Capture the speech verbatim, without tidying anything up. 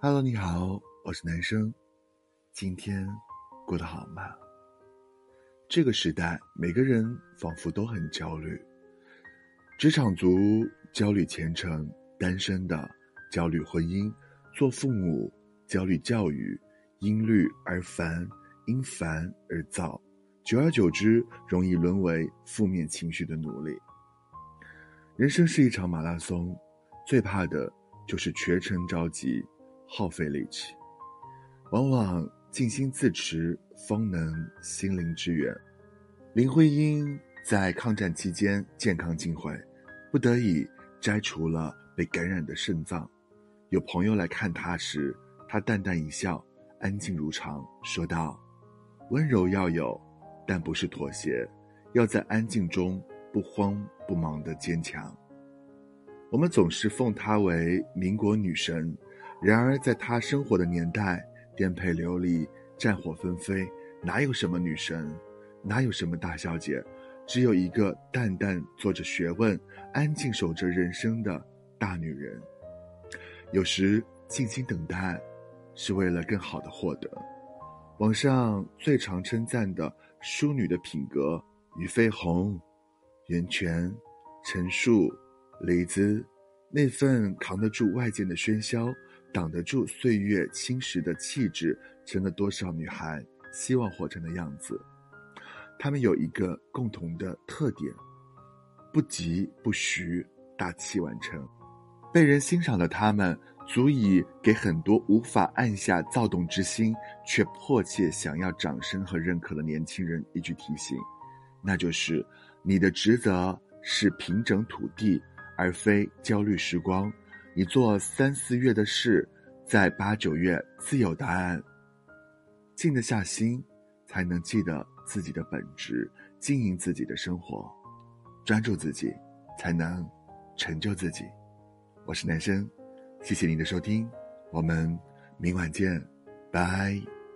Hello， 你好，我是男生。今天过得好吗？这个时代，每个人仿佛都很焦虑，职场族焦虑前程，单身的焦虑婚姻，做父母焦虑教育，因虑而烦，因烦而躁，久而久之，容易沦为负面情绪的奴隶。人生是一场马拉松，最怕的就是全程着急。耗费力气，往往静心自持方能心灵之源。林徽因在抗战期间健康尽毁，不得已摘除了被感染的肾脏。有朋友来看她时，她淡淡一笑，安静如常，说道：温柔要有，但不是妥协，要在安静中不慌不忙的坚强。我们总是奉她为民国女神，然而在她生活的年代，颠沛流离，战火纷飞，哪有什么女神，哪有什么大小姐，只有一个淡淡做着学问，安静守着人生的大女人。有时静心等待是为了更好的获得。网上最常称赞的淑女的品格，俞飞鸿、袁泉、陈数、黎姿，那份扛得住外界的喧嚣，挡得住岁月侵蚀的气质，成了多少女孩希望活成的样子。她们有一个共同的特点，不急不徐，大器晚成。被人欣赏的她们，足以给很多无法按下躁动之心却迫切想要掌声和认可的年轻人一句提醒，那就是你的职责是平整土地，而非焦虑时光。你做三四月的事，在八九月自有答案。静得下心，才能记得自己的本职，经营自己的生活，专注自己，才能成就自己。我是男生，谢谢您的收听，我们明晚见，拜。